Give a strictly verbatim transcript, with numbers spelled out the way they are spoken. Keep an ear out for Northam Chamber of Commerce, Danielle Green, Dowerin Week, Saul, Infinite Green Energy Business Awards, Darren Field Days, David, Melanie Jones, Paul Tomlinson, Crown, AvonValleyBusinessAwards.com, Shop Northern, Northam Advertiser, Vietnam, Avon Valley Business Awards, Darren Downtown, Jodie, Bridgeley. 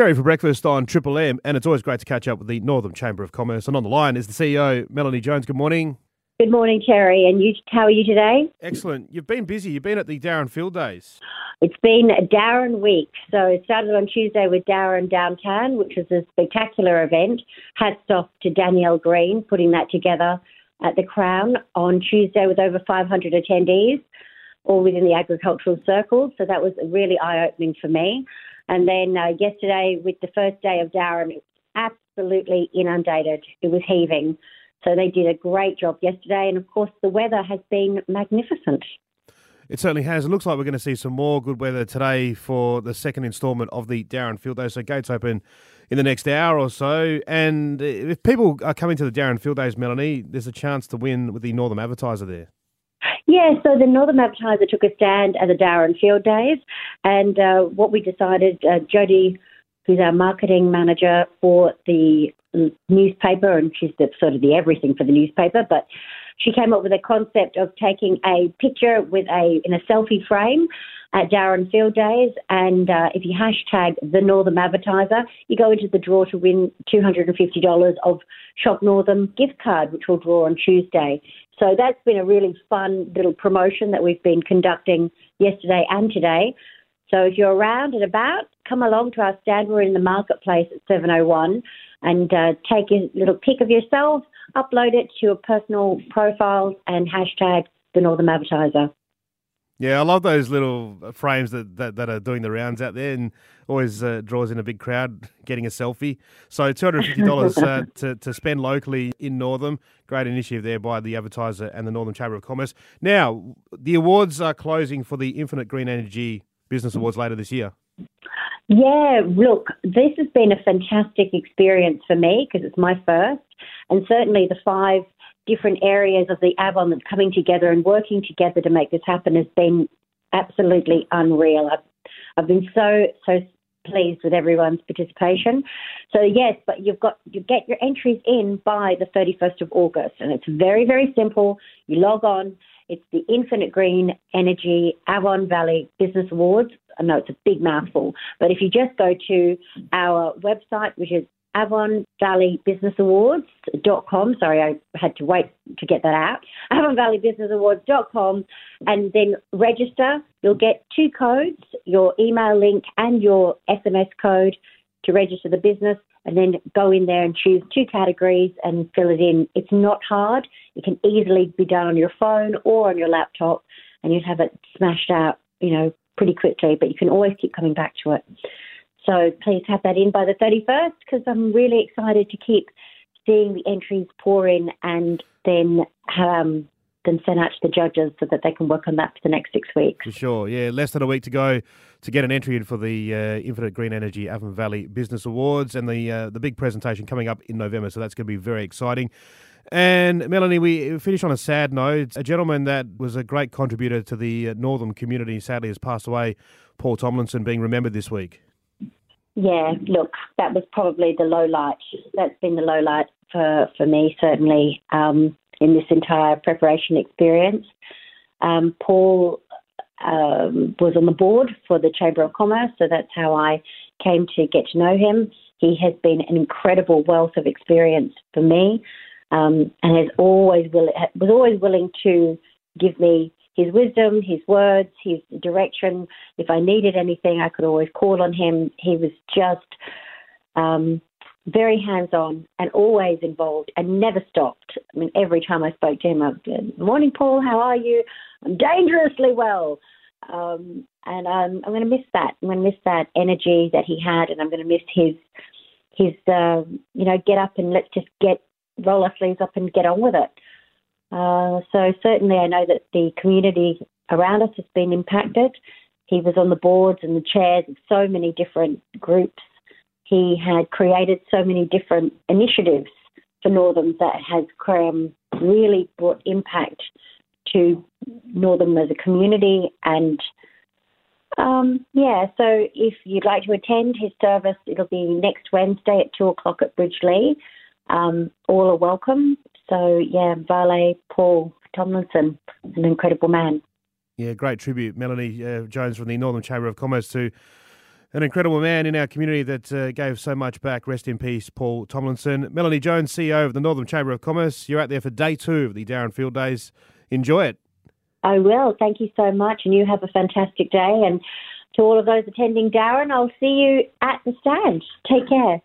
Terry for breakfast on Triple M, and it's always great to catch up with the Northam Chamber of Commerce. And on the line is the C E O, Melanie Jones. Good morning. Good morning, Terry. And you, how are you today? Excellent. You've been busy. You've been at the Darren Field Days. It's been Dowerin Week. So it started on Tuesday with Darren Downtown, which was a spectacular event. Hats off to Danielle Green putting that together at the Crown on Tuesday with over five hundred attendees, all within the agricultural circle. So that was really eye-opening for me. And then uh, yesterday with the first day of Darren, it was absolutely inundated. It was heaving. So they did a great job yesterday. And, of course, the weather has been magnificent. It certainly has. It looks like we're going to see some more good weather today for the second instalment of the Darren Field Days. So gates open in the next hour or so. And if people are coming to the Darren Field Days, Melanie, there's a chance to win with the Northam Advertiser there. Yeah, so the Northam Advertiser took a stand at the Darren Field Days. And uh, what we decided, uh, Jodie, who's our marketing manager for the newspaper, and she's the, sort of the everything for the newspaper, but she came up with a concept of taking a picture with a in a selfie frame at Darren Field Days, and uh, if you hashtag the Northam Advertiser, you go into the draw to win two hundred fifty dollars of Shop Northern gift card, which we'll draw on Tuesday. So that's been a really fun little promotion that we've been conducting yesterday and today. So if you're around and about, come along to our stand. We're in the marketplace at seven oh one, and uh, take a little pic of yourself, upload it to your personal profiles, and hashtag the Northam Advertiser. Yeah, I love those little frames that, that, that are doing the rounds out there, and always uh, draws in a big crowd getting a selfie. So two hundred fifty dollars uh, to, to spend locally in Northam. Great initiative there by the Advertiser and the Northam Chamber of Commerce. Now, the awards are closing for the Infinite Green Energy Business Awards later this year. Yeah, look, this has been a fantastic experience for me because it's my first, and certainly the five different areas of the Avon that's coming together and working together to make this happen has been absolutely unreal. I've, I've been so, so pleased with everyone's participation. So yes, but you've got, you get your entries in by the thirty-first of August, and it's very, very simple. You log on. It's the Infinite Green Energy Avon Valley Business Awards. I know it's a big mouthful, but if you just go to our website, which is Avon Valley Business Awards dot com. Sorry, I had to wait to get that out. Avon Valley Business Awards dot com, and then register. You'll get two codes, your email link and your S M S code to register the business, and then go in there and choose two categories and fill it in. It's not hard. It can easily be done on your phone or on your laptop, and you'd have it smashed out, you know, pretty quickly, but you can always keep coming back to it. So please have that in by the thirty-first, because I'm really excited to keep seeing the entries pour in and then um, then send out to the judges so that they can work on that for the next six weeks. For sure, yeah. Less than a week to go to get an entry in for the uh, Infinite Green Energy Avon Valley Business Awards, and the uh, the big presentation coming up in November, so that's going to be very exciting. And Melanie, we finish on a sad note. A gentleman that was a great contributor to the Northam community sadly has passed away, Paul Tomlinson, being remembered this week. Yeah, look, that was probably the low light. That's been the low light for, for me, certainly, um, in this entire preparation experience. Um, Paul um, was on the board for the Chamber of Commerce, so that's how I came to get to know him. He has been an incredible wealth of experience for me, um, and has always will, was always willing to give me his wisdom, his words, his direction. If I needed anything, I could always call on him. He was just um, very hands-on and always involved and never stopped. I mean, every time I spoke to him, I said, "Morning, Paul, how are you? I'm dangerously well." Um, and um, I'm going to miss that. I'm going to miss that energy that he had, and I'm going to miss his, his uh, you know, get up and let's just get, roll our sleeves up and get on with it. Uh, so certainly I know that the community around us has been impacted. He was on the boards and the chairs of so many different groups. He had created so many different initiatives for Northam that has um, really brought impact to Northam as a community. And, um, yeah, so if you'd like to attend his service, it'll be next Wednesday at two o'clock at Bridgeley. Um, all are welcome. So, yeah, Vale Paul Tomlinson, an incredible man. Yeah, great tribute, Melanie uh, Jones from the Northam Chamber of Commerce, to an incredible man in our community that uh, gave so much back. Rest in peace, Paul Tomlinson. Melanie Jones, C E O of the Northern Chamber of Commerce. You're out there for day two of the Darren Field Days. Enjoy it. I will. Thank you so much. And you have a fantastic day. And to all of those attending, Darren, I'll see you at the stand. Take care.